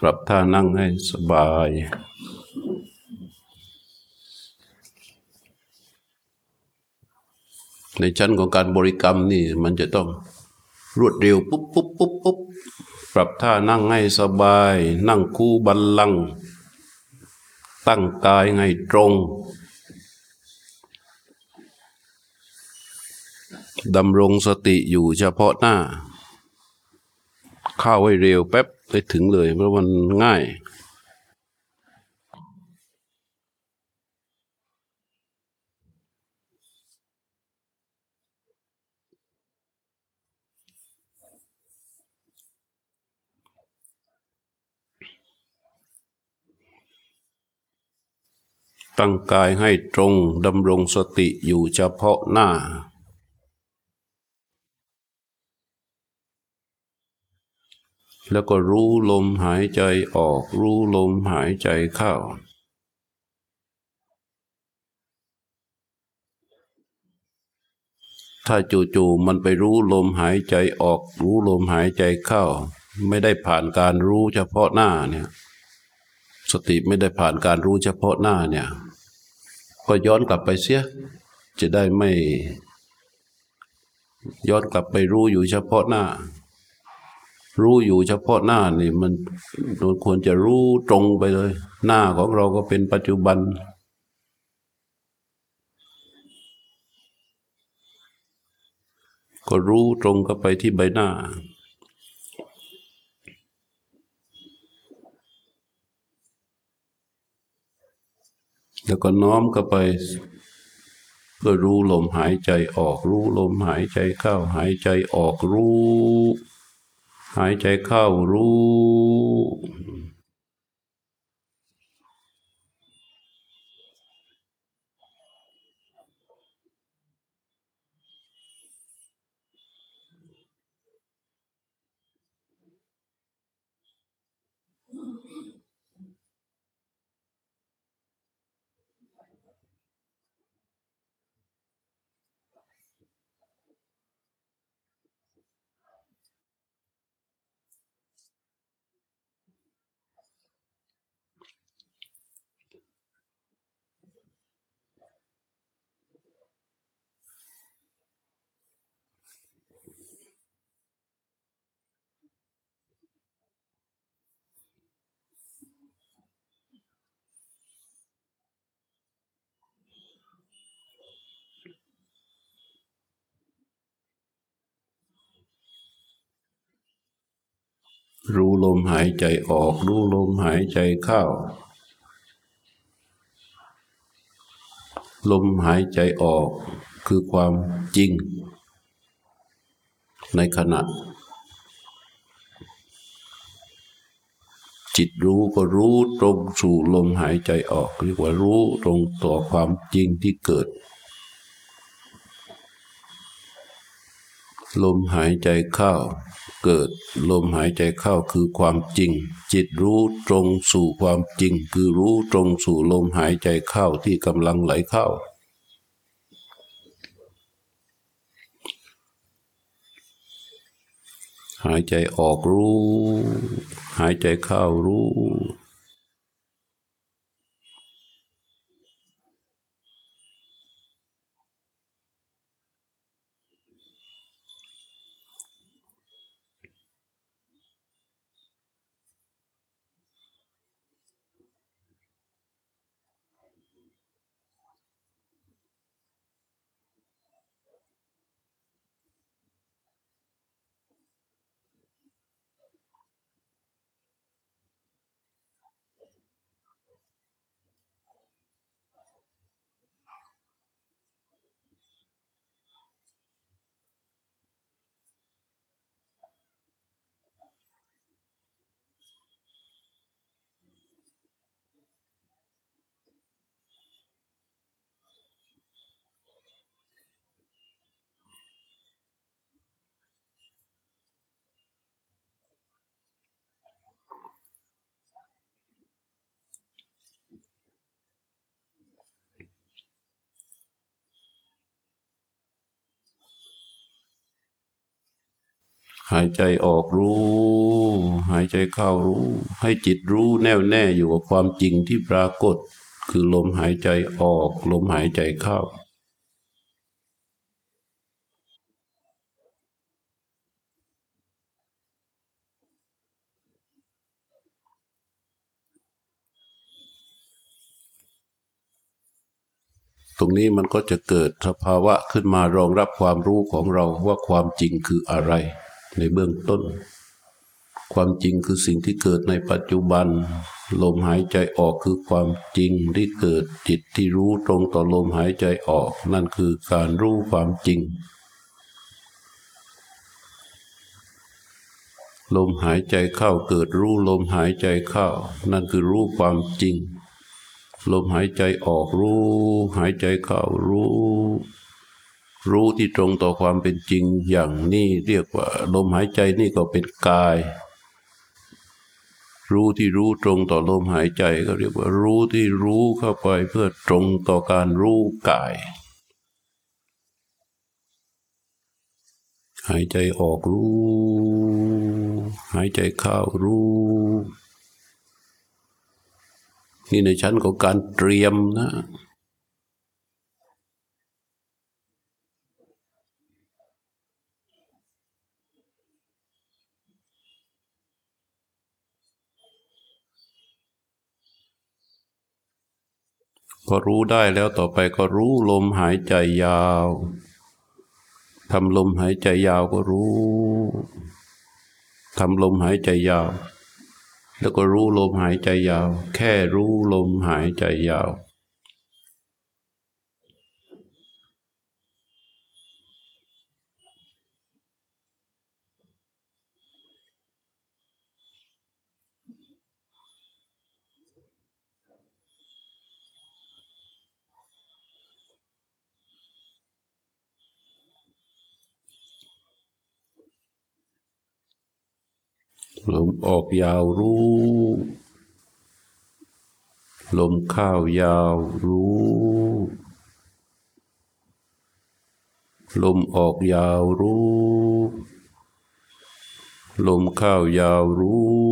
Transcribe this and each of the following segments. ปรับท่านั่งให้สบายในชั้นของการบริกรรมนี่มันจะต้องรวดเร็วปุ๊บปรับท่านั่งให้สบายนั่งคู่บัลลังก์ตั้งกายให้ตรงดำรงสติอยู่เฉพาะหน้าเข้าให้เร็วแป๊บไปถึงเลยเพราะมันง่ายตั้งกายให้ตรงดำรงสติอยู่เฉพาะหน้าแล้วก็รู้ลมหายใจออกรู้ลมหายใจเข้าถ้าจู่ๆมันไปรู้ลมหายใจออกรู้ลมหายใจเข้าไม่ได้ผ่านการรู้เฉพาะหน้าเนี่ยสติไม่ได้ผ่านการรู้เฉพาะหน้าเนี่ยก็ย้อนกลับไปเสียจะได้ไม่ย้อนกลับไปรู้อยู่เฉพาะหน้ารู้อยู่เฉพาะหน้านี่มันควรจะรู้ตรงไปเลยหน้าของเราก็เป็นปัจจุบันก็รู้ตรงเข้าไปที่ใบหน้าแล้วก็น้อมเข้าไปเพื่อรู้ลมหายใจออกรู้ลมหายใจเข้าหายใจออกรู้หายใจเข้ารู้รู้ลมหายใจออกรู้ลมหายใจเข้าลมหายใจออกคือความจริงในขณะจิตรู้ก็รู้ตรงสู่ลมหายใจออกเรียกว่ารู้ตรงต่อความจริงที่เกิดลมหายใจเข้าเกิดลมหายใจเข้าคือความจริงจิตรู้ตรงสู่ความจริงคือรู้ตรงสู่ลมหายใจเข้าที่กำลังไหลเข้าหายใจออกรู้หายใจเข้ารู้ หายใจออกรู้หายใจเข้ารู้ให้จิตรู้แน่วแน่อยู่กับความจริงที่ปรากฏคือลมหายใจออกลมหายใจเข้าตรงนี้มันก็จะเกิดสภาวะขึ้นมารองรับความรู้ของเราว่าความจริงคืออะไรในเบื้องต้นความจริงคือสิ่งที่เกิดในปัจจุบันลมหายใจออกคือความจริงที่เกิดจิตที่รู้ตรงต่อลมหายใจออกนั่นคือการรู้ความจริงลมหายใจเข้าเกิดรู้ลมหายใจเข้านั่นคือรู้ความจริงลมหายใจออกรู้หายใจเข้ารู้ที่ตรงต่อความเป็นจริงอย่างนี้เรียกว่าลมหายใจนี่ก็เป็นกายรู้ที่รู้ตรงต่อลมหายใจก็เรียกว่ารู้ที่รู้เข้าไปเพื่อตรงต่อการรู้กายหายใจออกรู้หายใจเข้ารู้นี่ในชั้นของการเตรียมนะพอรู้ได้แล้วต่อไปก็รู้ลมหายใจยาวทำลมหายใจยาวก็รู้ทำลมหายใจยาวแล้วก็รู้ลมหายใจยาวแค่รู้ลมหายใจยาวลมออกยาวรู้ลมเข้ายาวรู้ลมออกยาวรู้ลมเข้ายาวรู้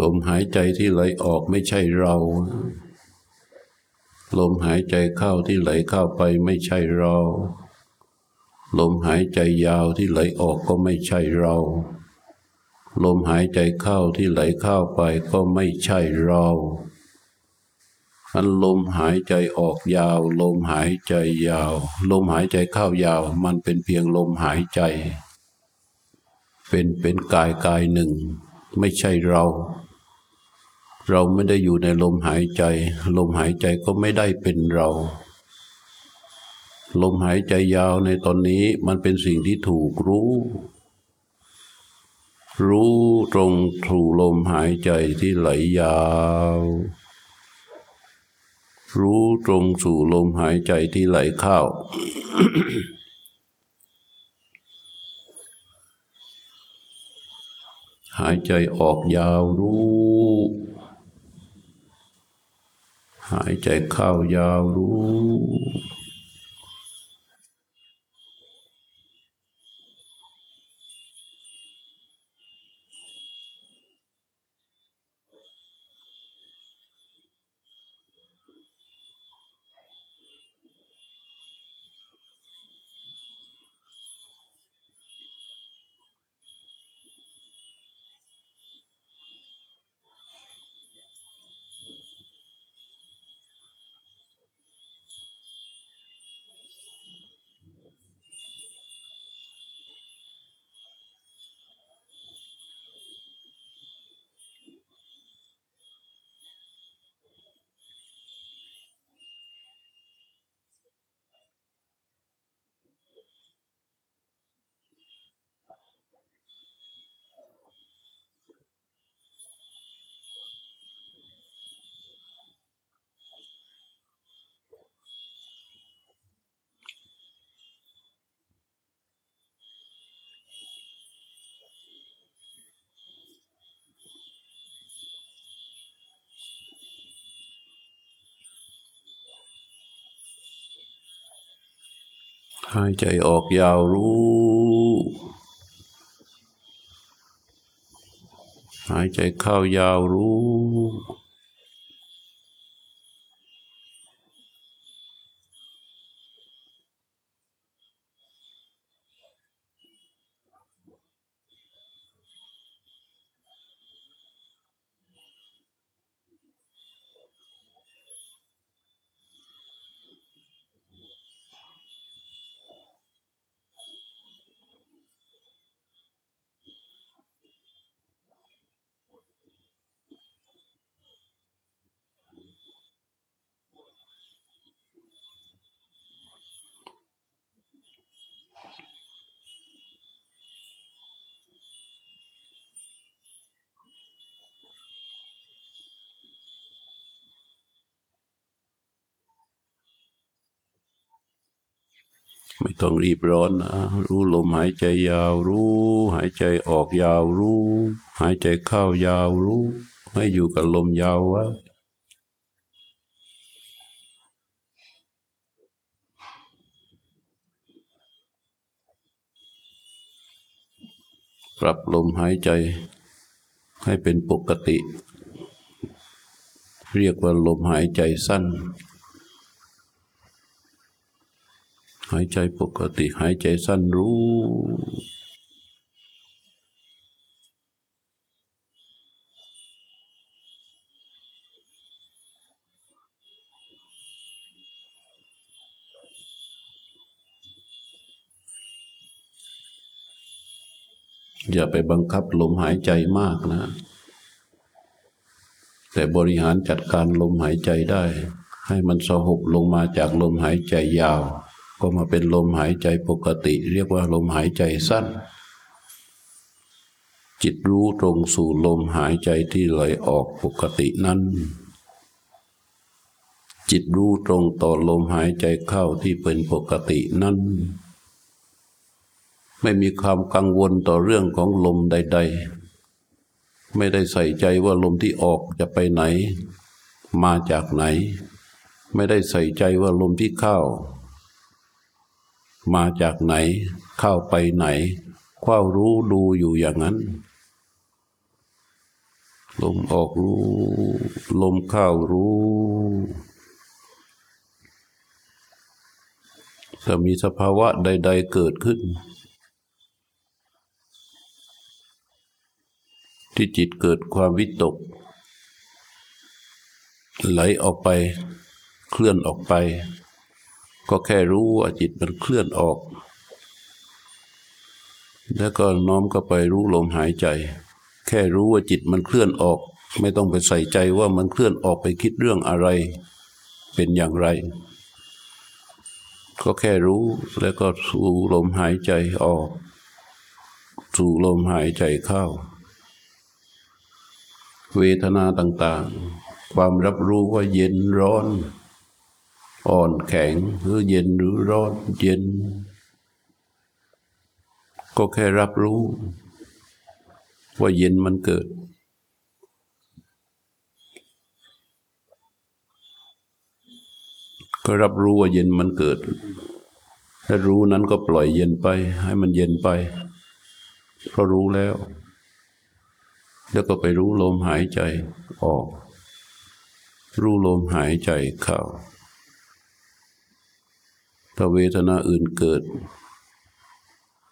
ลมหายใจที่ไหลออกไม่ใช่เราลมหายใจเข้าที่ไหลเข้าไปไม่ใช่เราลมหายใจยาวที่ไหลออกก็ไม่ใช่เราลมหายใจเข้าที่ไหลเข้าไปก็ไม่ใช่เราอันลมหายใจออกยาวลมหายใจยาวลมหายใจเข้ายาวมันเป็นเพียงลมหายใจเป็นกายหนึ่งไม่ใช่เราไม่ได้อยู่ในลมหายใจลมหายใจก็ไม่ได้เป็นเราลมหายใจยาวในตอนนี้มันเป็นสิ่งที่ถูกรู้ตรงถูกลมหายใจที่ไหลยาวรู้ตรงสู่ลมหายใจที่ไหลเข้า หายใจออกยาวรู้หายใจเข้ายาวรู้ หายใจออกยาวรู้หายใจเข้ายาวรู้ไม่ต้องรีบร้อนนะรู้ลมหายใจยาวรู้หายใจออกยาวรู้หายใจเข้ายาวรู้ให้อยู่กับลมยาวไว้ปรับลมหายใจให้เป็นปกติเรียกว่าลมหายใจสั้นหายใจปกติหายใจสั้นรู้อย่าไปบังคับลมหายใจมากนะแต่บริหารจัดการลมหายใจได้ให้มันสหบลงมาจากลมหายใจยาวก็มาเป็นลมหายใจปกติเรียกว่าลมหายใจสั้นจิตรู้ตรงสู่ลมหายใจที่ไหลออกปกตินั้นจิตรู้ตรงต่อลมหายใจเข้าที่เป็นปกตินั้นไม่มีความกังวลต่อเรื่องของลมใดๆไม่ได้ใส่ใจว่าลมที่ออกจะไปไหนมาจากไหนไม่ได้ใส่ใจว่าลมที่เข้ามาจากไหนเข้าไปไหนเข้ารู้ดูอยู่อย่างนั้นลมออกรู้ลมเข้ารู้ถ้ามีสภาวะใดๆเกิดขึ้นที่จิตเกิดความวิตกไหลออกไปเคลื่อนออกไปก็แค่รู้ว่าจิตมันเคลื่อนออกแล้วก็น้อมเข้าไปรู้ลมหายใจแค่รู้ว่าจิตมันเคลื่อนออกไม่ต้องไปใส่ใจว่ามันเคลื่อนออกไปคิดเรื่องอะไรเป็นอย่างไรก็แค่รู้แล้วก็สู่ลมหายใจออกสู่ลมหายใจเข้าเวทนาต่างๆความรับรู้ว่าเย็นร้อนอ่อนแข็งหรือเย็นหรือร้อนเย็นก็แค่รับรู้ว่าเย็นมันเกิดก็รับรู้ว่าเย็นมันเกิดถ้ารู้นั้นก็ปล่อยเย็นไปให้มันเย็นไปเพราะรู้แล้วแล้วก็ไปรู้ลมหายใจออกรู้ลมหายใจเข้าถ้าเวทนาอื่นเกิด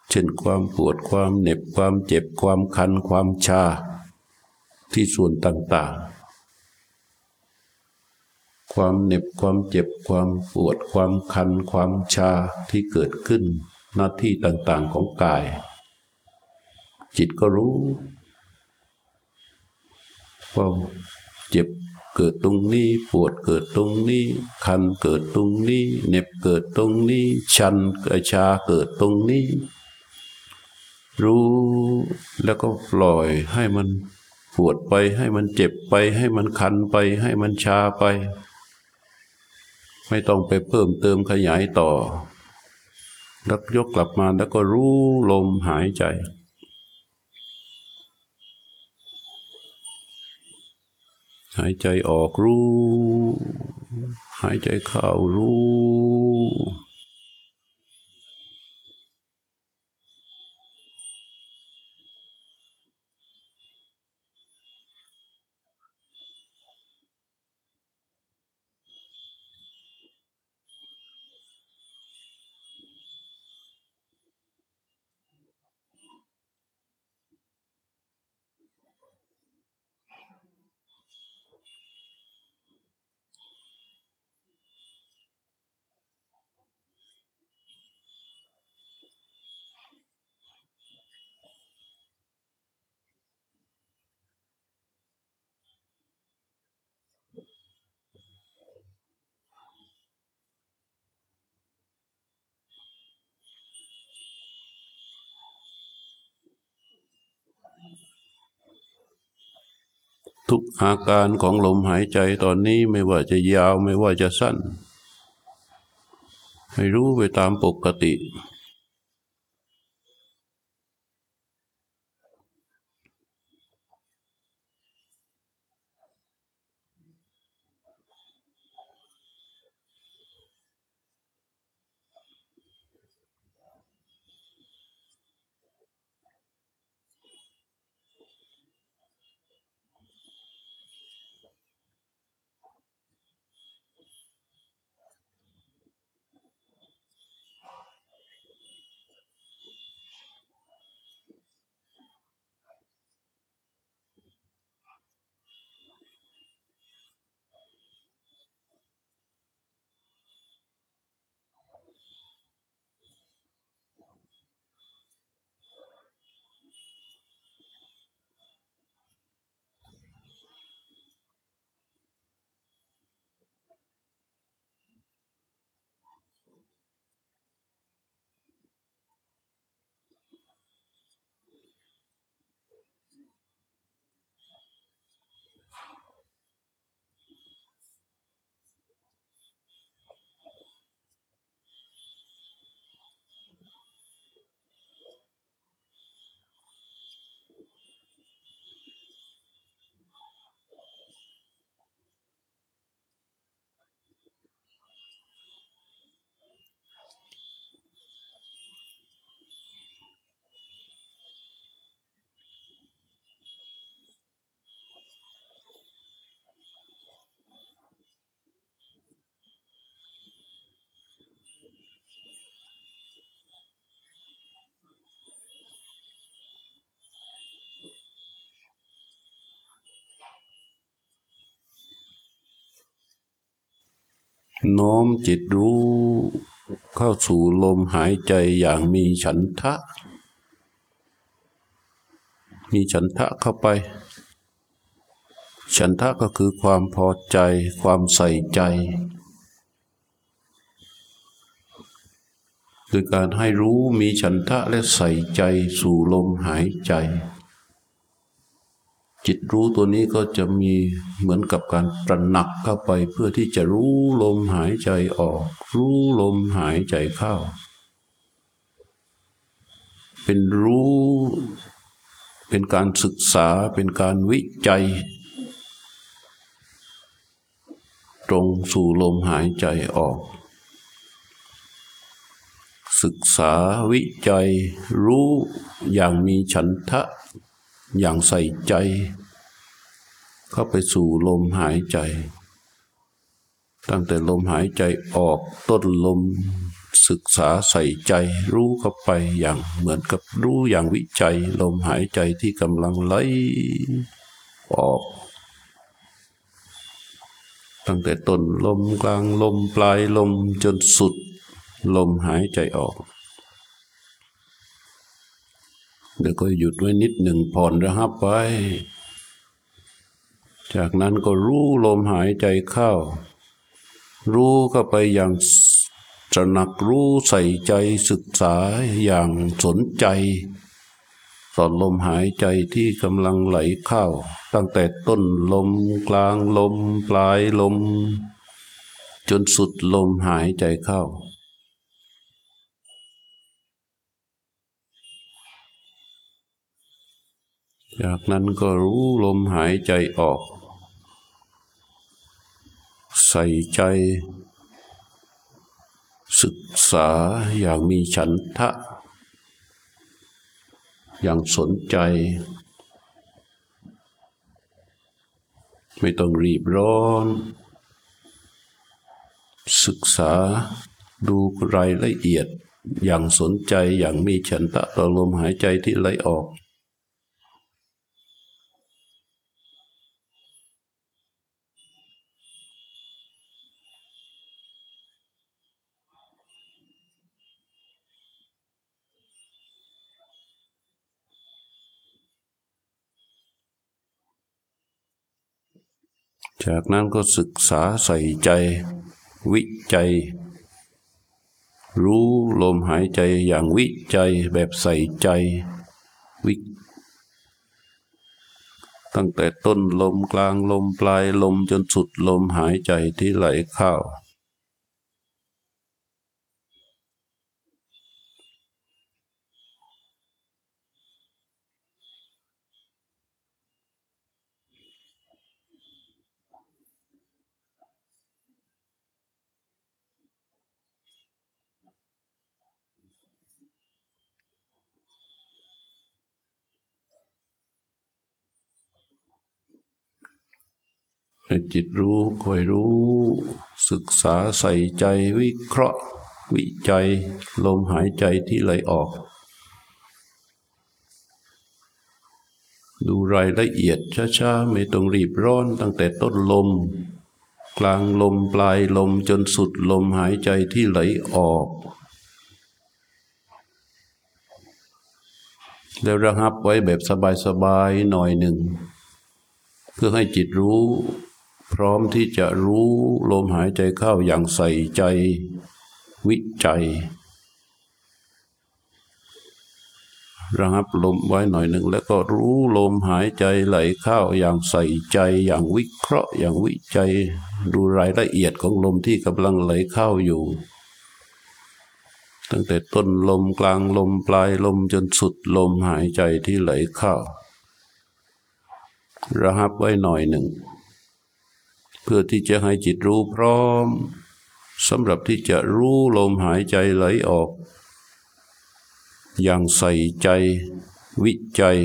เช่นความปวดความเหน็บความเจ็บความคันความชาที่ส่วนต่างๆความเหน็บความเจ็บความปวดความคันความชาที่เกิดขึ้นหน้าที่ต่างๆของกายจิตก็รู้ความเจ็บเกิดตรงนี้ปวดเกิดตรงนี้คันเกิดตรงนี้เหน็บเกิดตรงนี้ชันชาเกิดตรงนี้รู้แล้วก็ปล่อยให้มันปวดไปให้มันเจ็บไปให้มันคันไปให้มันชาไปไม่ต้องไปเพิ่มเติมขยายต่อแล้วยกกลับมาแล้วก็รู้ลมหายใจหายใจออกรู้หายใจเข้ารู้ ทุกอาการของลมหายใจตอนนี้ไม่ว่าจะยาวไม่ว่าจะสั้นให้รู้ไปตามปกติน้อมจิตรู้เข้าสู่ลมหายใจอย่างมีฉันทะเข้าไปฉันทะก็คือความพอใจความใส่ใจคือการให้รู้มีฉันทะและใส่ใจสู่ลมหายใจจิตรู้ตัวนี้ก็จะมีเหมือนกับการตระหนักเข้าไปเพื่อที่จะรู้ลมหายใจออกรู้ลมหายใจเข้าเป็นรู้เป็นการศึกษาเป็นการวิจัยตรงสู่ลมหายใจออกศึกษาวิจัยรู้อย่างมีฉันทะอย่างใส่ใจเข้าไปสู่ลมหายใจตั้งแต่ลมหายใจออกต้นลมศึกษาใส่ใจรู้เข้าไปอย่างเหมือนกับรู้อย่างวิจัยลมหายใจที่กำลังไหลออกตั้งแต่ต้นลมกลางลมปลายลมจนสุดลมหายใจออกเดี๋ยวก็หยุดไว้นิดหนึ่งผ่อนระหับไว้จากนั้นก็รู้ลมหายใจเข้ารู้เข้าไปอย่างตระหนักรู้ใส่ใจศึกษาอย่างสนใจต่อลมหายใจที่กำลังไหลเข้าตั้งแต่ต้นลมกลางลมปลายลมจนสุดลมหายใจเข้าจากนั้นก็รู้ลมหายใจออกใส่ใจศึกษาอย่างมีฉันทะอย่างสนใจไม่ต้องรีบร้อนศึกษาดูรายละเอียดอย่างสนใจอย่างมีฉันทะต่อลมหายใจที่ไหลออกจากนั้นก็ศึกษาใส่ใจวิจัยรู้ลมหายใจอย่างวิจัยแบบใส่ใจ ตั้งแต่ต้นลมกลางลมปลายลมจนสุดลมหายใจที่ไหลเข้าให้จิตรู้คอยรู้ศึกษาใส่ใจวิเคราะห์วิจัยลมหายใจที่ไหลออกดูรายละเอียดช้าๆไม่ต้องรีบร้อนตั้งแต่ต้นลมกลางลมปลายลมจนสุดลมหายใจที่ไหลออกแล้วระงับไว้แบบสบายๆหน่อยหนึ่งเพื่อให้จิตรู้พร้อมที่จะรู้ลมหายใจเข้าอย่างใส่ใจวิจัยระงับลมไว้หน่อยหนึ่งแล้วก็รู้ลมหายใจไหลเข้าอย่างใส่ใจอย่างวิเคราะห์อย่างวิจัยดูรายละเอียดของลมที่กำลังไหลเข้าอยู่ตั้งแต่ต้นลมกลางลมปลายลมจนสุดลมหายใจที่ไหลเข้าระงับไว้หน่อยหนึ่งเพื่อที่จะให้จิตรู้พร้อมสำหรับที่จะรู้ลมหายใจไหลออกอย่างใส่ใจวิจัย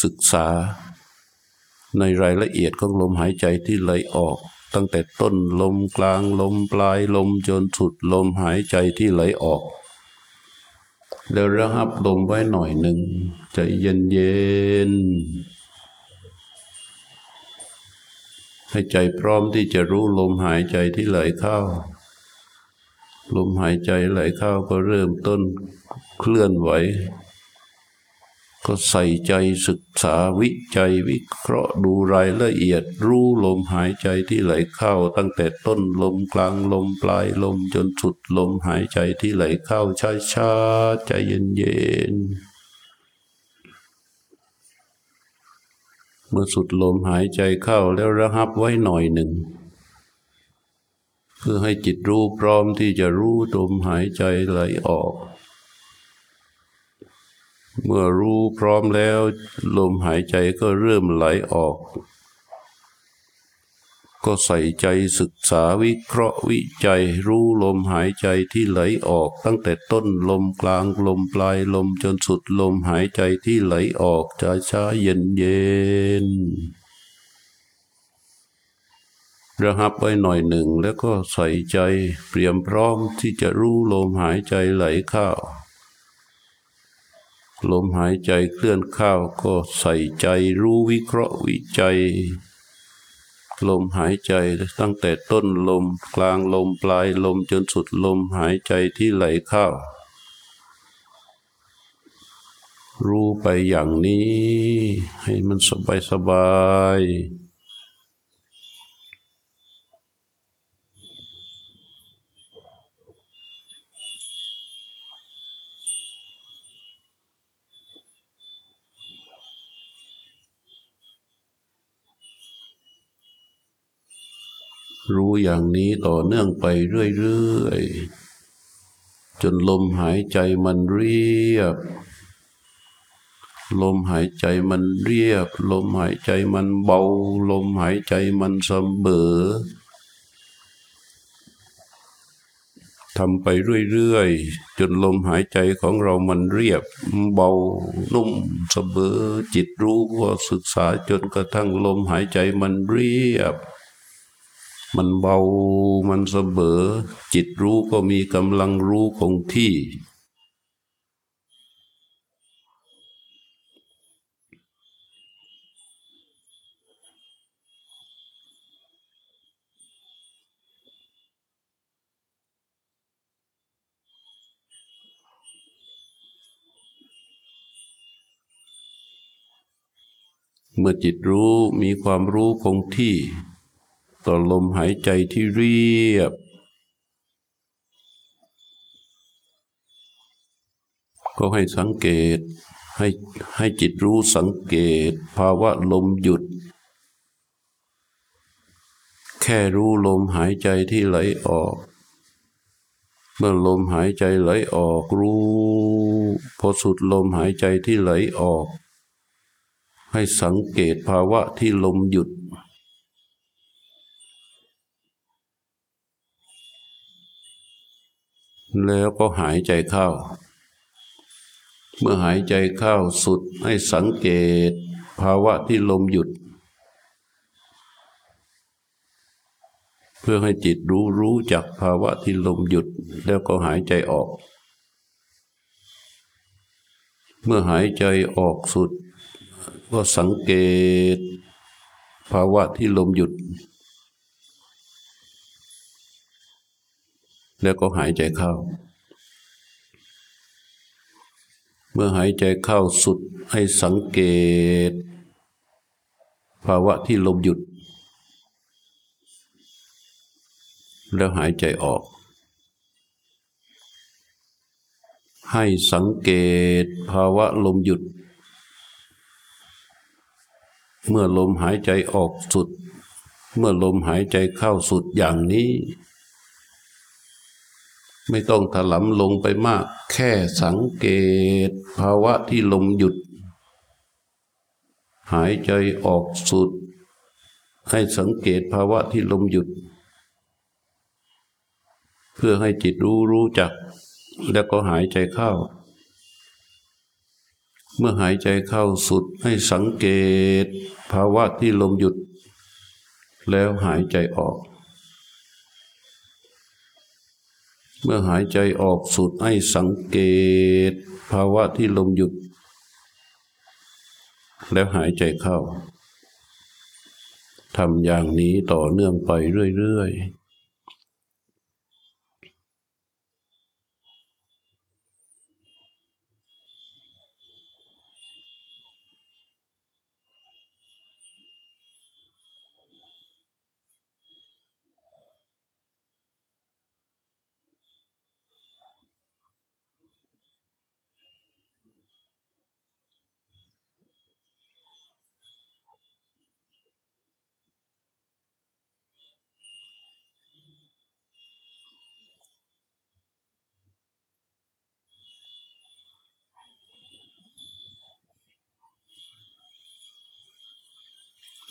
ศึกษาในรายละเอียดของลมหายใจที่ไหลออกตั้งแต่ต้นลมกลางลมปลายลมจนสุดลมหายใจที่ไหลออกแล้วระงับลมไว้หน่อยหนึ่งใจเย็นๆให้ใจพร้อมที่จะรู้ลมหายใจที่ไหลเข้าลมหายใจไหลเข้าก็เริ่มต้นเคลื่อนไหวก็ใส่ใจศึกษาวิจัยวิเคราะห์ดูรายละเอียดรู้ลมหายใจที่ไหลเข้าตั้งแต่ต้นลมกลางลมปลายลมจนสุดลมหายใจที่ไหลเข้าช้าๆใจเย็นๆเมื่อสุดลมหายใจเข้าแล้วระงับไว้หน่อยหนึ่งเพื่อให้จิตรู้พร้อมที่จะรู้ลมหายใจไหลออกเมื่อรู้พร้อมแล้วลมหายใจก็เริ่มไหลออกก็ใส่ใจศึกษาวิเคราะห์วิจัยรู้ลมหายใจที่ไหลออกตั้งแต่ต้นลมกลางลมปลายลมจนสุดลมหายใจที่ไหลออกช้าๆเย็นๆระงับไว้หน่อยหนึ่งแล้วก็ใส่ใจเตรียมพร้อมที่จะรู้ลมหายใจไหลเข้าลมหายใจเคลื่อนเข้าก็ใส่ใจรู้วิเคราะห์วิจัยลมหายใจตั้งแต่ต้นลมกลางลมปลายลมจนสุดลมหายใจที่ไหลเข้ารู้ไปอย่างนี้ให้มันสบายสบายรู้อย่างนี้ต่อเนื่องไปเรื่อยๆจนลมหายใจมันเรียบลมหายใจมันเรียบลมหายใจมันเบาลมหายใจมันเสมอทำไปเรื่อยๆจนลมหายใจของเรามันเรียบเบานุ่มเสมอจิตรู้ก็ศึกษาจนกระทั่งลมหายใจมันเรียบมันเบามันเสมอจิตรู้ก็มีกำลังรู้คงที่เมื่อจิตรู้มีความรู้คงที่ต่อลมหายใจที่เรียบก็ให้สังเกต ให้จิตรู้สังเกตภาวะลมหยุดแค่รู้ลมหายใจที่ไหลออกเมื่อลมหายใจไหลออกรู้พอสุดลมหายใจที่ไหลออกให้สังเกตภาวะที่ลมหยุดแล้วก็หายใจเข้าเมื่อหายใจเข้าสุดให้สังเกตภาวะที่ลมหยุดเพื่อให้จิตรู้จักภาวะที่ลมหยุดแล้วก็หายใจออกเมื่อหายใจออกสุดก็สังเกตภาวะที่ลมหยุดแล้วก็หายใจเข้าเมื่อหายใจเข้าสุดให้สังเกตภาวะที่ลมหยุดแล้วหายใจออกให้สังเกตภาวะลมหยุดเมื่อลมหายใจออกสุดเมื่อลมหายใจเข้าสุดอย่างนี้ไม่ต้องถลำลงไปมากแค่สังเกตภาวะที่ลมหยุดหายใจออกสุดให้สังเกตภาวะที่ลมหยุดเพื่อให้จิตรู้จักแล้วก็หายใจเข้าเมื่อหายใจเข้าสุดให้สังเกตภาวะที่ลมหยุดแล้วหายใจออกเมื่อหายใจออกสุดให้สังเกตภาวะที่ลมหยุดแล้วหายใจเข้าทำอย่างนี้ต่อเนื่องไปเรื่อยๆ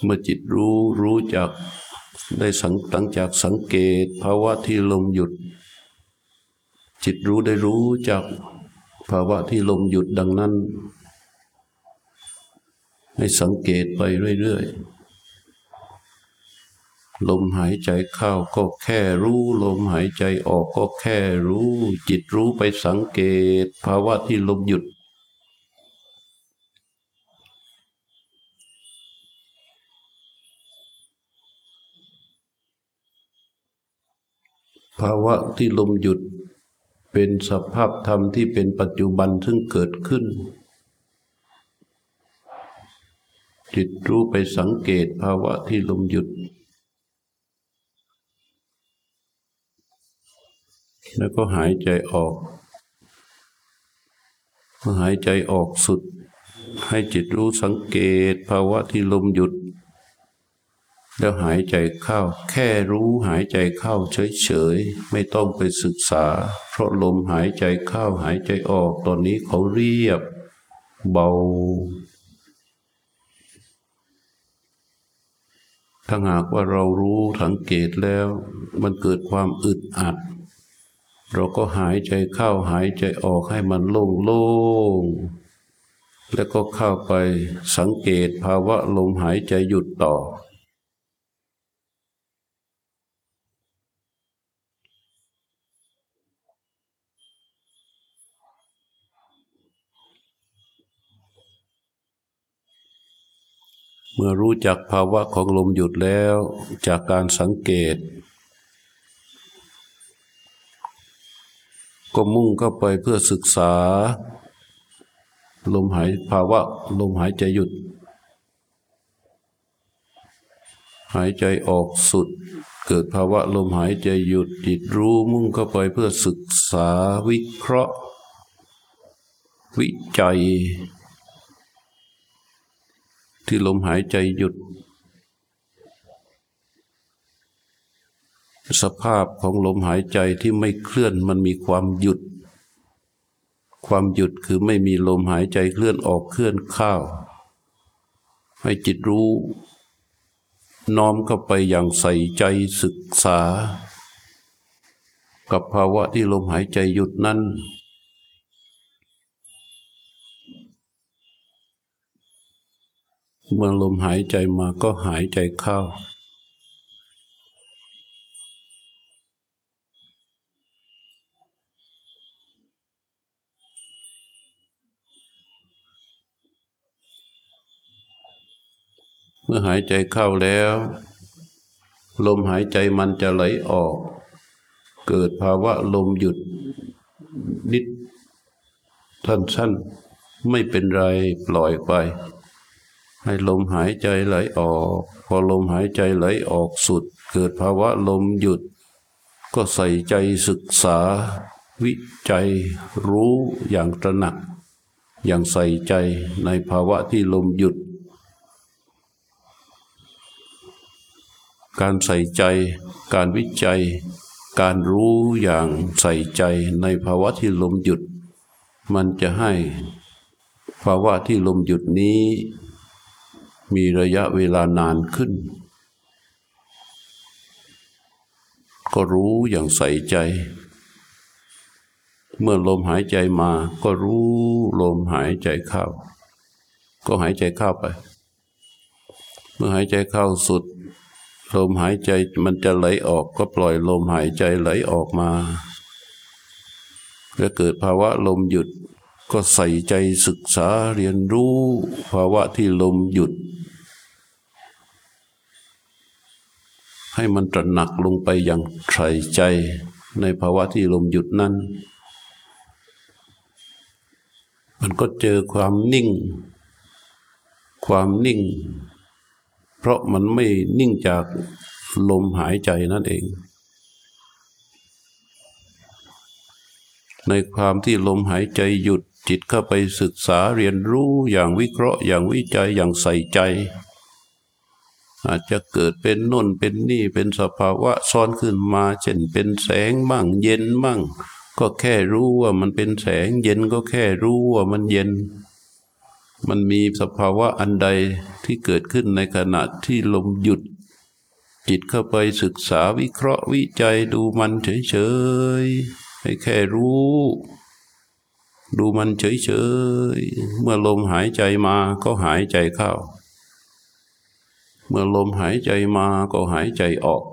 เมื่อจิตรู้จักได้หลังจากสังเกตภาวะที่ลมหยุดจิตได้รู้จักภาวะที่ลมหยุดดังนั้นให้สังเกตไปเรื่อยๆลมหายใจเข้าก็แค่รู้ลมหายใจออกก็แค่รู้จิตไปสังเกตภาวะที่ลมหยุดภาวะที่ลมหยุดเป็นสภาพธรรมที่เป็นปัจจุบันซึ่งเกิดขึ้นจิตไปสังเกตภาวะที่ลมหยุดแล้วก็หายใจออกเมื่อหายใจออกสุดให้จิตสังเกตภาวะที่ลมหยุดแล้วหายใจเข้าแค่รู้หายใจเข้าเฉยๆไม่ต้องไปศึกษาเพราะลมหายใจเข้าหายใจออกตอนนี้เขาเรียบเบาถ้าหากว่าเรารู้สังเกตแล้วมันเกิดความอึดอัดเราก็หายใจเข้าหายใจออกให้มันโล่งๆแล้วก็เข้าไปสังเกตภาวะลมหายใจหยุดต่อเมื่อรู้จักภาวะของลมหยุดแล้วจากการสังเกตก็มุ่งเข้าไปเพื่อศึกษาภาวะลมหายใจหยุดหายใจออกสุดเกิดภาวะลมหายใจหยุดจิตมุ่งเข้าไปเพื่อศึกษาวิเคราะห์วิจัย ที่ลมหายใจหยุดสภาพของลมหายใจที่ไม่เคลื่อนมันมีความหยุดความหยุดคือไม่มีลมหายใจเคลื่อนออกเคลื่อนเข้าให้จิตรู้น้อมเข้าไปอย่างใส่ใจศึกษากับภาวะที่ลมหายใจหยุดนั้นเมื่อลมหายใจมาก็หายใจเข้าเมื่อหายใจเข้าแล้วลมหายใจมันจะไหลออกเกิดภาวะลมหยุดนิดสั้นๆไม่เป็นไรปล่อยไปให้ลมหายใจไหลออกพอลมหายใจไหลออกสุดเกิดภาวะลมหยุดก็ใส่ใจศึกษาวิจัยรู้อย่างตระหนักอย่างใส่ใจในภาวะที่ลมหยุดการใส่ใจการวิจัยการรู้อย่างใส่ใจในภาวะที่ลมหยุดมันจะให้ภาวะที่ลมหยุดนี้มีระยะเวลานานขึ้นก็รู้อย่างใส่ใจเมื่อลมหายใจมาก็รู้ลมหายใจเข้าก็หายใจเข้าไปเมื่อหายใจเข้าสุดลมหายใจมันจะไหลออกก็ปล่อยลมหายใจไหลออกมาแล้วเกิดภาวะลมหยุดก็ใส่ใจศึกษาเรียนรู้ภาวะที่ลมหยุดให้มันตระหนักลงไปอย่างใส่ใจในภาวะที่ลมหยุดนั้นมันก็เจอความนิ่งความนิ่งเพราะมันไม่นิ่งจากลมหายใจนั่นเองในความที่ลมหายใจหยุดจิตเข้าไปศึกษาเรียนรู้อย่างวิเคราะห์อย่างวิจัยอย่างใส่ใจอาจจะเกิดเป็นโน่นเป็นนี่เป็นสภาวะซ้อนขึ้นมาเช่นเป็นแสงบ้างเย็นบ้างก็แค่รู้ว่ามันเป็นแสงเย็นก็แค่รู้ว่ามันเย็นมันมีสภาวะอันใดที่เกิดขึ้นในขณะที่ลมหยุดจิตเข้าไปศึกษาวิเคราะห์วิจัยดูมันเฉยๆให้แค่รู้ดูมันเฉยๆเมื่อลมหายใจมาก็หายใจเข้าเมื่อลมหายใจมาก็หายใจออก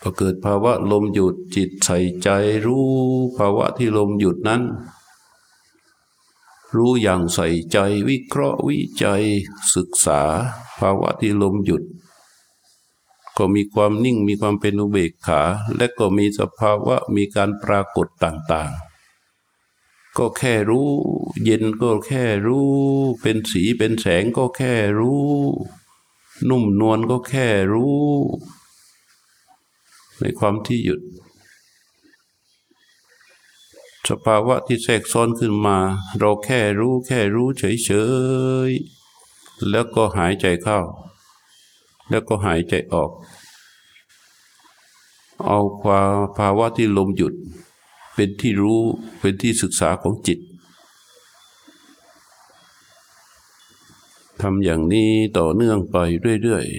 พอเกิดภาวะลมหยุดจิตใส่ใจรู้ภาวะที่ลมหยุดนั้นรู้อย่างใส่ใจวิเคราะห์วิจัยศึกษาภาวะที่ลมหยุดก็มีความนิ่งมีความเป็นอุเบกขาและก็มีสภาวะมีการปรากฏต่างๆก็แค่รู้เย็นก็แค่รู้เป็นสีเป็นแสงก็แค่รู้นุ่มนวลก็แค่รู้ในความที่หยุดสภาวะที่แทรกซ้อนขึ้นมาเราแค่รู้เฉยๆแล้วก็หายใจเข้าแล้วก็หายใจออกเอาภาวะที่ลมหยุดเป็นที่รู้เป็นที่ศึกษาของจิตทำอย่างนี้ต่อเนื่องไปเรื่อยๆ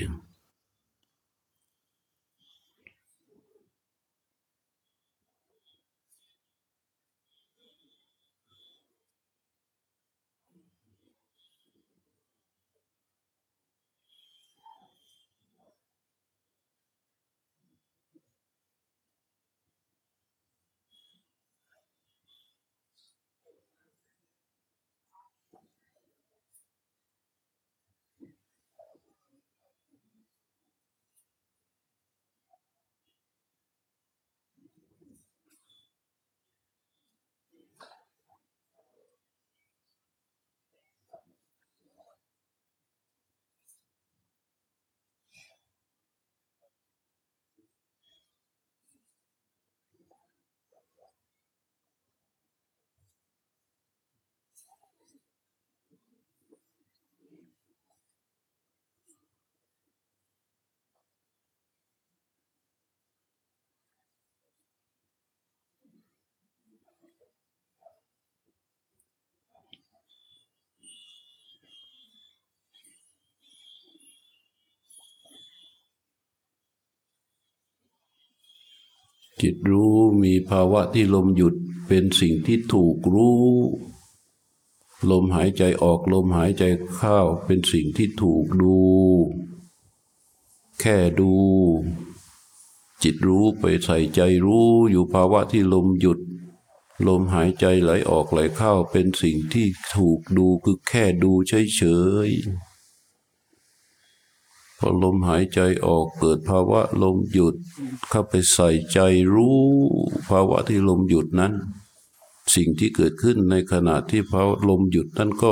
จิตรู้มีภาวะที่ลมหยุดเป็นสิ่งที่ถูกรู้ลมหายใจออกลมหายใจเข้าเป็นสิ่งที่ถูกดูแค่ดูจิตรู้ไปใส่ใจรู้อยู่ภาวะที่ลมหยุดลมหายใจไหลออกไหลเข้าเป็นสิ่งที่ถูกดูคือแค่ดูเฉยๆพอลมหายใจออกเกิดภาวะลมหยุดเข้าไปใส่ใจรู้ภาวะที่ลมหยุดนั้นสิ่งที่เกิดขึ้นในขณะที่ภาวะลมหยุดนั้นก็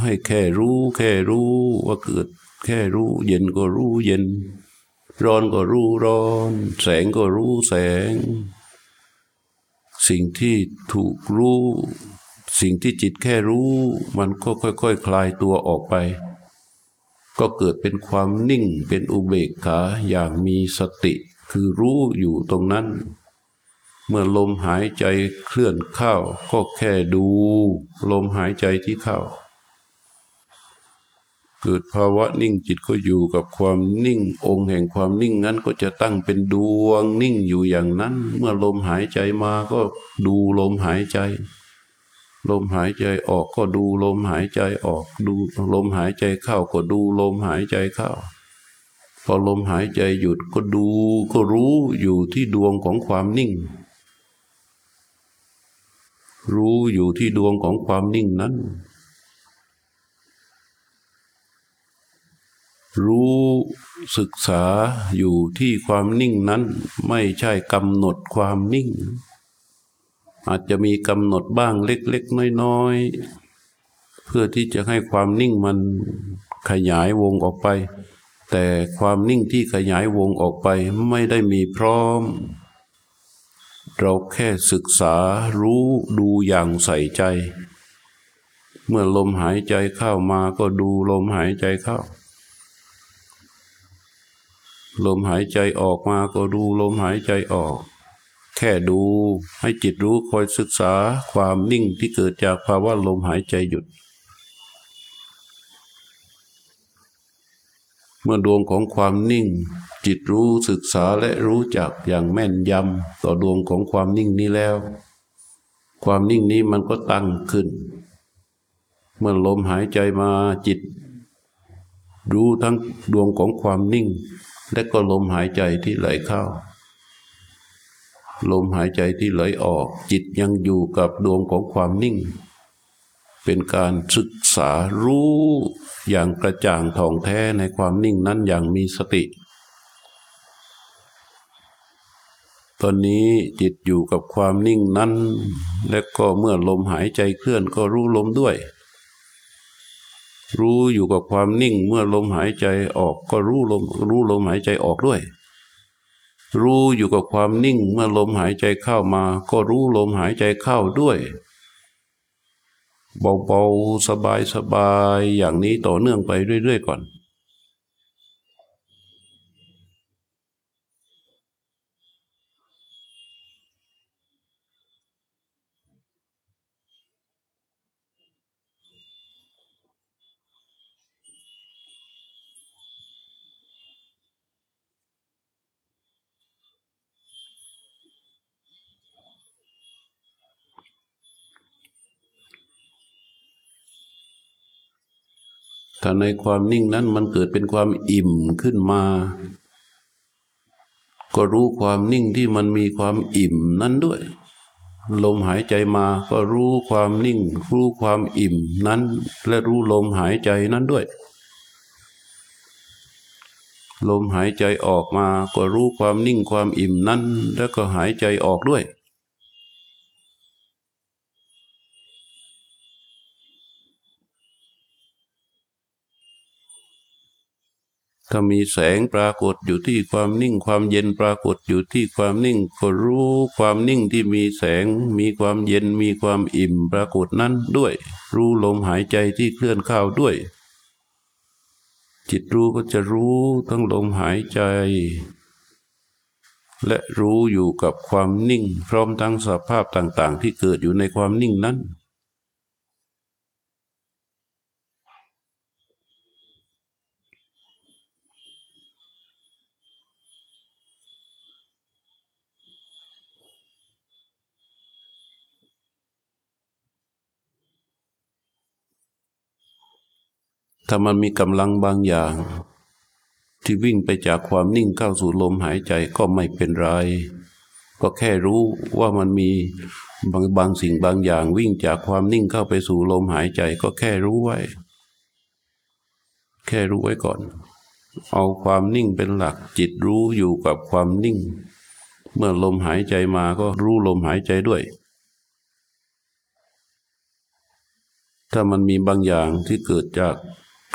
ให้แค่รู้แค่รู้ว่าเกิดแค่รู้เย็นก็รู้เย็นร้อนก็รู้ร้อนแสงก็รู้แสงสิ่งที่ถูกรู้สิ่งที่จิตแค่รู้มันก็ค่อยๆ คลายตัวออกไปก็เกิดเป็นความนิ่งเป็นอุเบกขาอย่างมีสติคือรู้อยู่ตรงนั้นเมื่อลมหายใจเคลื่อนเข้าก็แค่ดูลมหายใจที่เข้าเกิดภาวะนิ่งจิตก็อยู่กับความนิ่งองค์แห่งความนิ่งนั้นก็จะตั้งเป็นดวงนิ่งอยู่อย่างนั้นเมื่อลมหายใจมาก็ดูลมหายใจลมหายใจออกก็ดูลมหายใจออกดูลมหายใจเข้าก็ดูลมหายใจเข้าพอลมหายใจหยุดก็ดูก็รู้อยู่ที่ดวงของความนิ่งรู้อยู่ที่ดวงของความนิ่งนั้นรู้ศึกษาอยู่ที่ความนิ่งนั้นไม่ใช่กำหนดความนิ่งอาจจะมีกำหนดบ้างเล็กๆน้อยๆเพื่อที่จะให้ความนิ่งมันขยายวงออกไปแต่ความนิ่งที่ขยายวงออกไปไม่ได้มีพร้อมเราแค่ศึกษารู้ดูอย่างใส่ใจเมื่อลมหายใจเข้ามาก็ดูลมหายใจเข้าลมหายใจออกมาก็ดูลมหายใจออกแค่ดูให้จิตรู้คอยศึกษาความนิ่งที่เกิดจากภาวะลมหายใจหยุดเมื่อดวงของความนิ่งจิตรู้ศึกษาและรู้จักอย่างแม่นยำต่อดวงของความนิ่งนี้แล้วความนิ่งนี้มันก็ตั้งขึ้นเมื่อลมหายใจมาจิตรู้ทั้งดวงของความนิ่งและก็ลมหายใจที่ไหลเข้าลมหายใจที่ไหลออกจิตยังอยู่กับดวงของความนิ่งเป็นการศึกษารู้อย่างกระจ่างท่องแท้ในความนิ่งนั้นอย่างมีสติตอนนี้จิตอยู่กับความนิ่งนั้นและก็เมื่อลมหายใจเคลื่อนก็รู้ลมด้วยรู้อยู่กับความนิ่งเมื่อลมหายใจออกก็รู้ลมหายใจออกด้วยรู้อยู่กับความนิ่งเมื่อลมหายใจเข้ามาก็รู้ลมหายใจเข้าด้วยเบาๆสบายๆอย่างนี้ต่อเนื่องไปเรื่อยๆก่อนถ้าในความนิ่งนั้นมันเกิดเป็นความอิ่มขึ้นมาก็รู้ความนิ่งที่มันมีความอิ่มนั้นด้วยลมหายใจมาก็รู้ความนิ่งรู้ความอิ่มนั้นและรู้ลมหายใจนั้นด้วยลมหายใจออกมาก็รู้ความนิ่งความอิ่มนั้นแล้วก็หายใจออกด้วยถ้ามีแสงปรากฏอยู่ที่ความนิ่งความเย็นปรากฏอยู่ที่ความนิ่งก็รู้ความนิ่งที่มีแสงมีความเย็นมีความอิ่มปรากฏนั้นด้วยรู้ลมหายใจที่เคลื่อนเข้าด้วยจิตรู้ก็จะรู้ทั้งลมหายใจและรู้อยู่กับความนิ่งพร้อมทั้งสภาพต่างๆที่เกิดอยู่ในความนิ่งนั้น ถ้ามันมีกำลังบางอย่างที่วิ่งไปจากความนิ่งเข้าสู่ลมหายใจก็ไม่เป็นไรก็แค่รู้ว่ามันมีบางสิ่งบางอย่างวิ่งจากความนิ่งเข้าไปสู่ลมหายใจก็แค่รู้ไว้ก่อนเอาความนิ่งเป็นหลักจิตรู้อยู่กับความนิ่งเมื่อลมหายใจมาก็รู้ลมหายใจด้วยถ้ามันมีบางอย่างที่เกิดจาก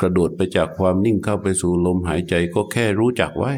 กระโดดไปจากความนิ่งเข้าไปสู่ลมหายใจก็แค่รู้จักไว้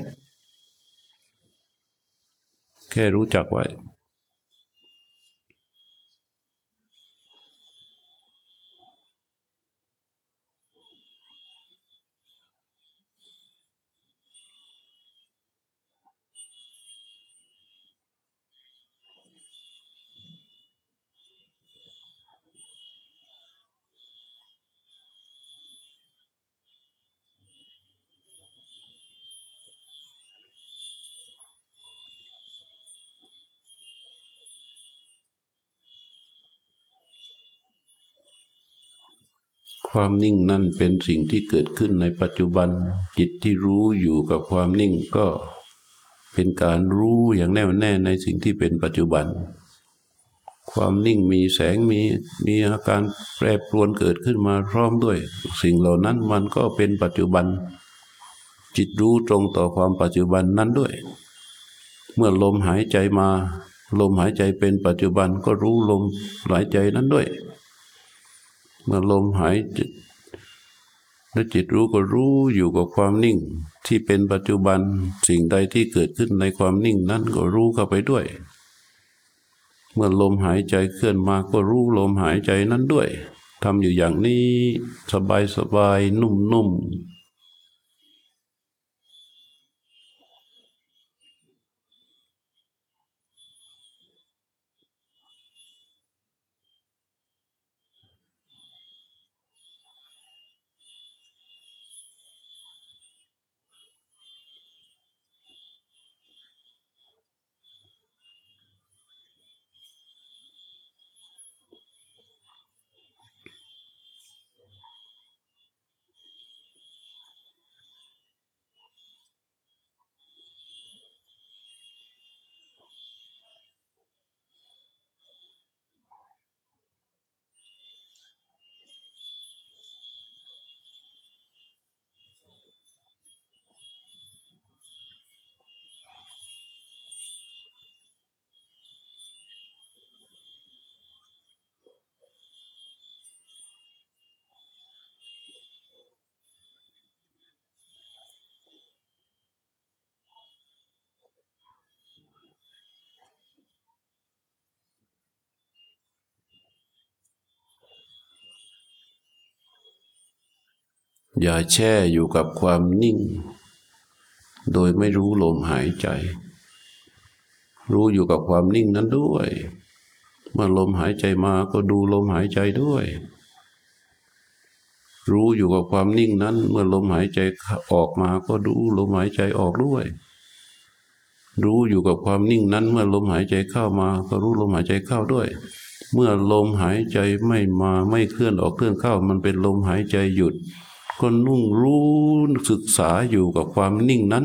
ความนิ่งนั่นเป็นสิ่งที่เกิดขึ้นในปัจจุบันจิตที่รู้อยู่กับความนิ่งก็เป็นการรู้อย่างแน่วแน่ในสิ่งที่เป็นปัจจุบันความนิ่งมีแสงมีอาการแปรปรวนเกิดขึ้นมาพร้อมด้วยสิ่งเหล่านั้นมันก็เป็นปัจจุบันจิตรู้ตรงต่อความปัจจุบันนั้นด้วยเมื่อลมหายใจมาลมหายใจเป็นปัจจุบันก็รู้ลมหายใจนั้นด้วยเมื่อลมหายใจและจิตรู้ก็รู้อยู่กับความนิ่งที่เป็นปัจจุบันสิ่งใดที่เกิดขึ้นในความนิ่งนั้นก็รู้เข้าไปด้วยเมื่อลมหายใจเคลื่อนมาก็รู้ลมหายใจนั้นด้วยทำอยู่อย่างนี้สบายๆนุ่มๆอย่าแช่อยู่กับความนิ่งโดยไม่รู้ลมหายใจรู้อยู่กับความนิ่งนั้นด้วยเมื่อลมหายใจมาก็ดูลมหายใจด้วยรู้อยู่กับความนิ่งนั้นเมื่อลมหายใจออกมาก็ดูลมหายใจออกด้วยรู้อยู่กับความนิ่งนั้นเมื่อลมหายใจเข้ามาก็รู้ลมหายใจเข้าด้วยเมื่อลมหายใจไม่มาไม่เคลื่อนออกเคลื่อนเข้ามันเป็นลมหายใจหยุดก็นุ่งรู้ศึกษาอยู่กับความนิ่งนั้น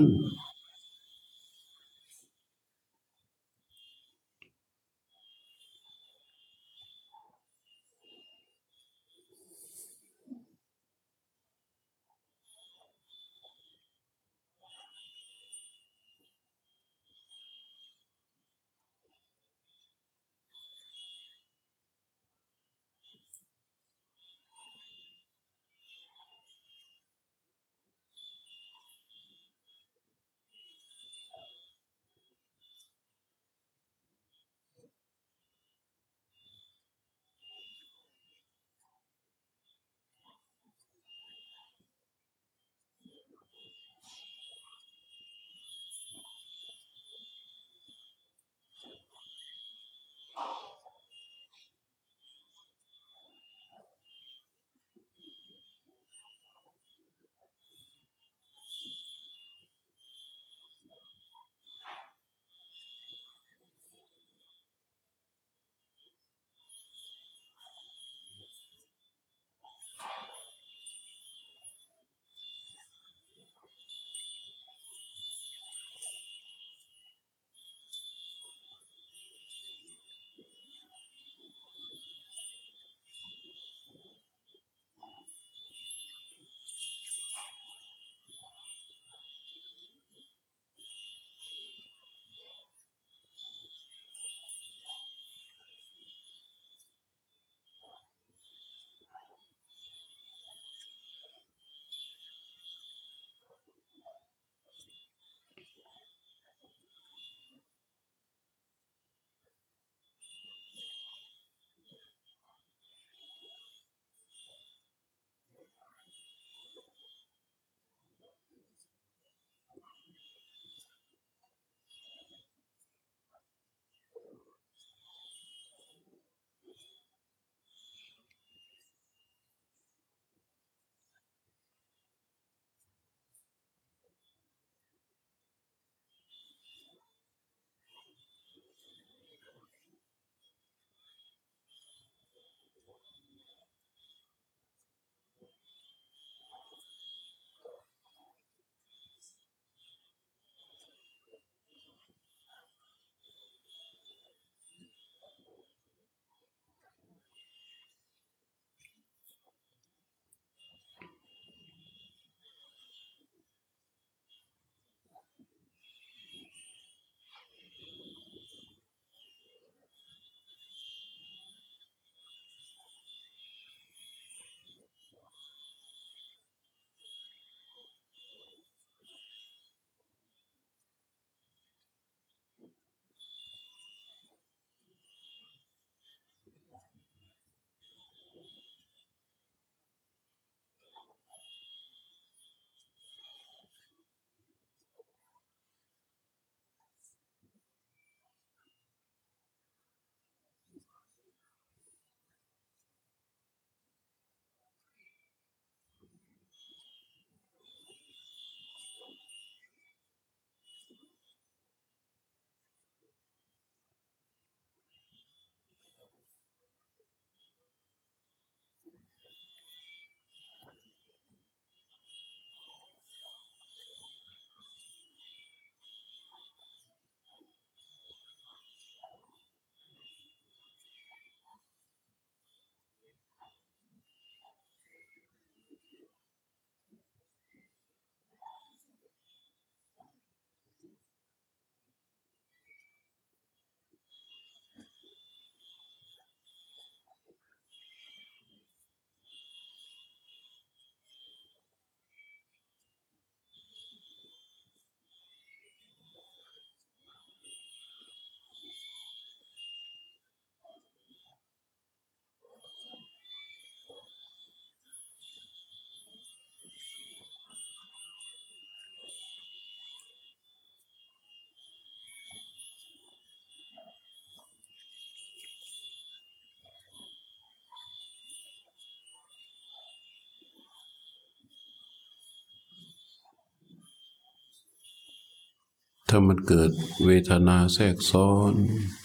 ถ้ามันเกิดเวทนาแทรกซ้อน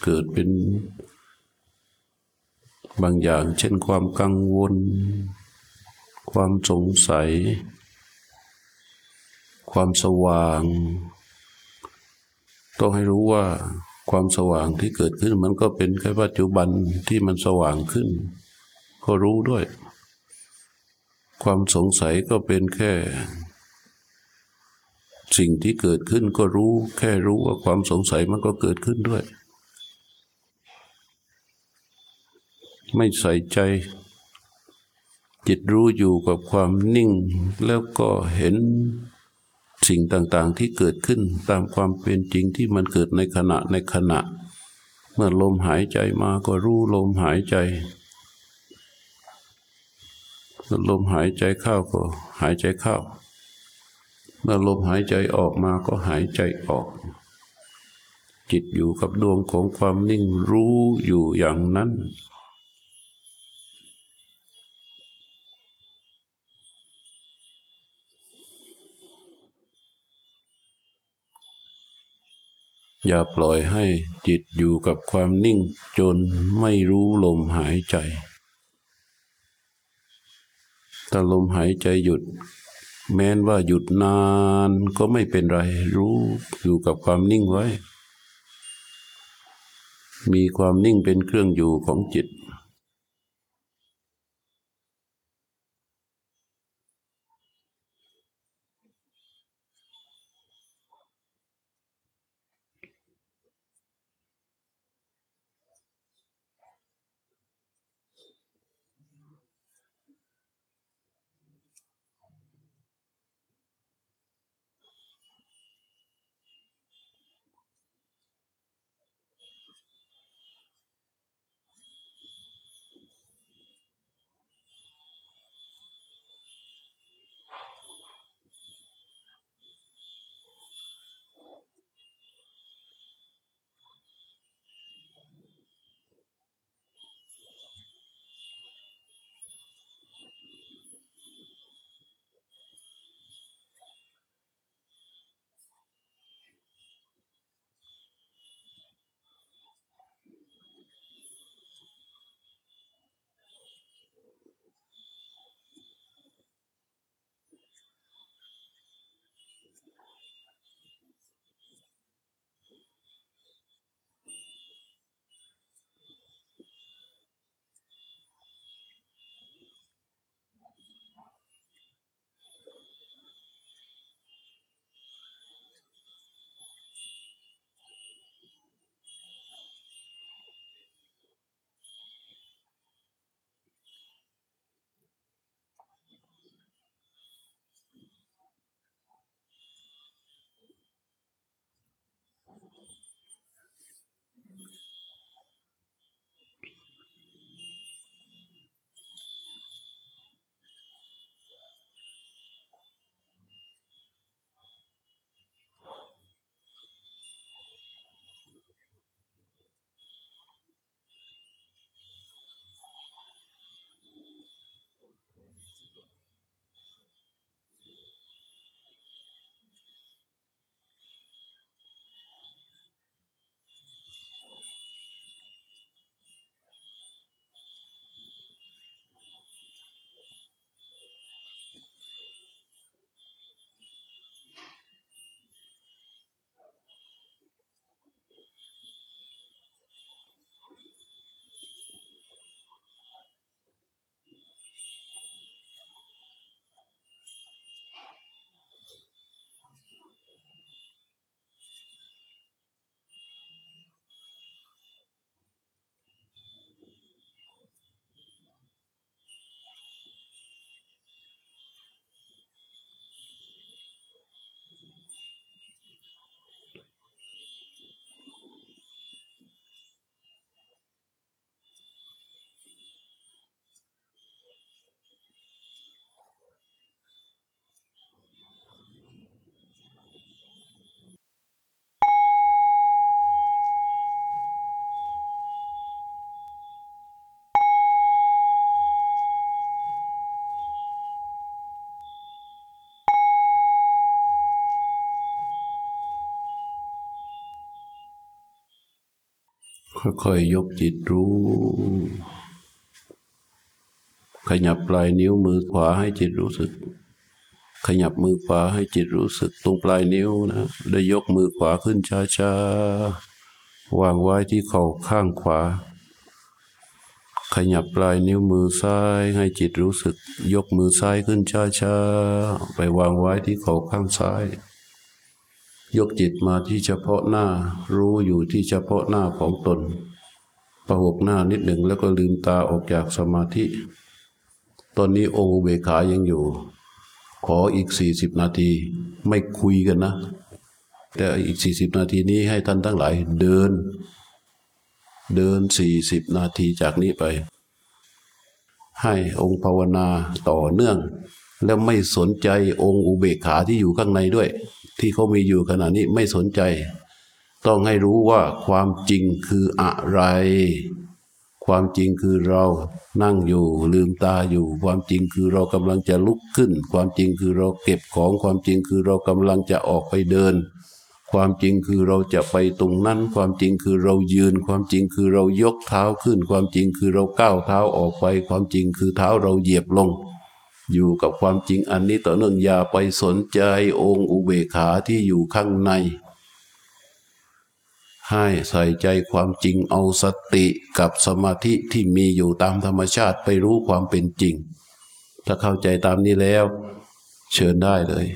เกิดเป็นบางอย่างเช่นความกังวลความสงสัยความสว่างต้องให้รู้ว่าความสว่างที่เกิดขึ้นมันก็เป็นแค่ปัจจุบันที่มันสว่างขึ้นก็รู้ด้วยความสงสัยก็เป็นแค่สิ่งที่เกิดขึ้นก็รู้แค่รู้ว่าความสงสัยมันก็เกิดขึ้นด้วยไม่ใส่ใจจิตรู้อยู่กับความนิ่งแล้วก็เห็นสิ่งต่างๆที่เกิดขึ้นตามความเป็นจริงที่มันเกิดในขณะเมื่อลมหายใจมาก็รู้ลมหายใจเมื่อลมหายใจเข้าก็หายใจเข้าเมื่อลมหายใจออกมาก็หายใจออกจิตอยู่กับดวงของความนิ่งรู้อยู่อย่างนั้นอย่าปล่อยให้จิตอยู่กับความนิ่งจนไม่รู้ลมหายใจถ้าลมหายใจหยุดแม้นว่าหยุดนานก็ไม่เป็นไรรู้อยู่กับความนิ่งไว้มีความนิ่งเป็นเครื่องอยู่ของจิต ค่อยๆยกจิตรู้ขยับปลายนิ้วมือขวาให้จิตรู้สึกขยับมือขวาให้จิตรู้สึกตรงปลายนิ้วนะได้ยกมือขวาขึ้นช้าๆวางไว้ที่เข่าข้างขวาขยับปลายนิ้วมือซ้ายให้จิตรู้สึกยกมือซ้ายขึ้นช้าๆไปวางไว้ที่เข่าข้างซ้ายยกจิตมาที่เฉพาะหน้ารู้อยู่ที่เฉพาะหน้าของตนประหกหน้านิดหนึ่งแล้วก็ลืมตาออกจากสมาธิตอนนี้องค์อุเบกขายังอยู่ขออีก40นาทีไม่คุยกันนะแต่อีก40นาทีนี้ให้ท่านทั้งหลายเดิน40นาทีจากนี้ไปให้องค์ภาวนาต่อเนื่องแล้วไม่สนใจองค์อุเบกขาที่อยู่ข้างในด้วยที่เขามีอยู่ขณะนี้ไม่สนใจต้องให้รู้ว่าความจริงคืออะไรความจริงคือเรานั่งอยู่ลืมตาอยู่ความจริงคือเรากำลังจะลุกขึ้นความจริงคือเราเก็บของความจริงคือเรากำลังจะออกไปเดินความจริงคือเราจะไปตรงนั้นความจริงคือเรายืนความจริงคือเรายกเท้าขึ้นความจริงคือเราก้าวเท้าออกไปความจริงคือเท้าเราเหยียบลงอยู่กับความจริงอันนี้ต่อเนื่องอย่าไปสนใจองค์อุเบกขาที่อยู่ข้างในให้ใส่ใจความจริงเอาสติกับสมาธิที่มีอยู่ตามธรรมชาติไปรู้ความเป็นจริงถ้าเข้าใจตามนี้แล้วเชิญได้เลย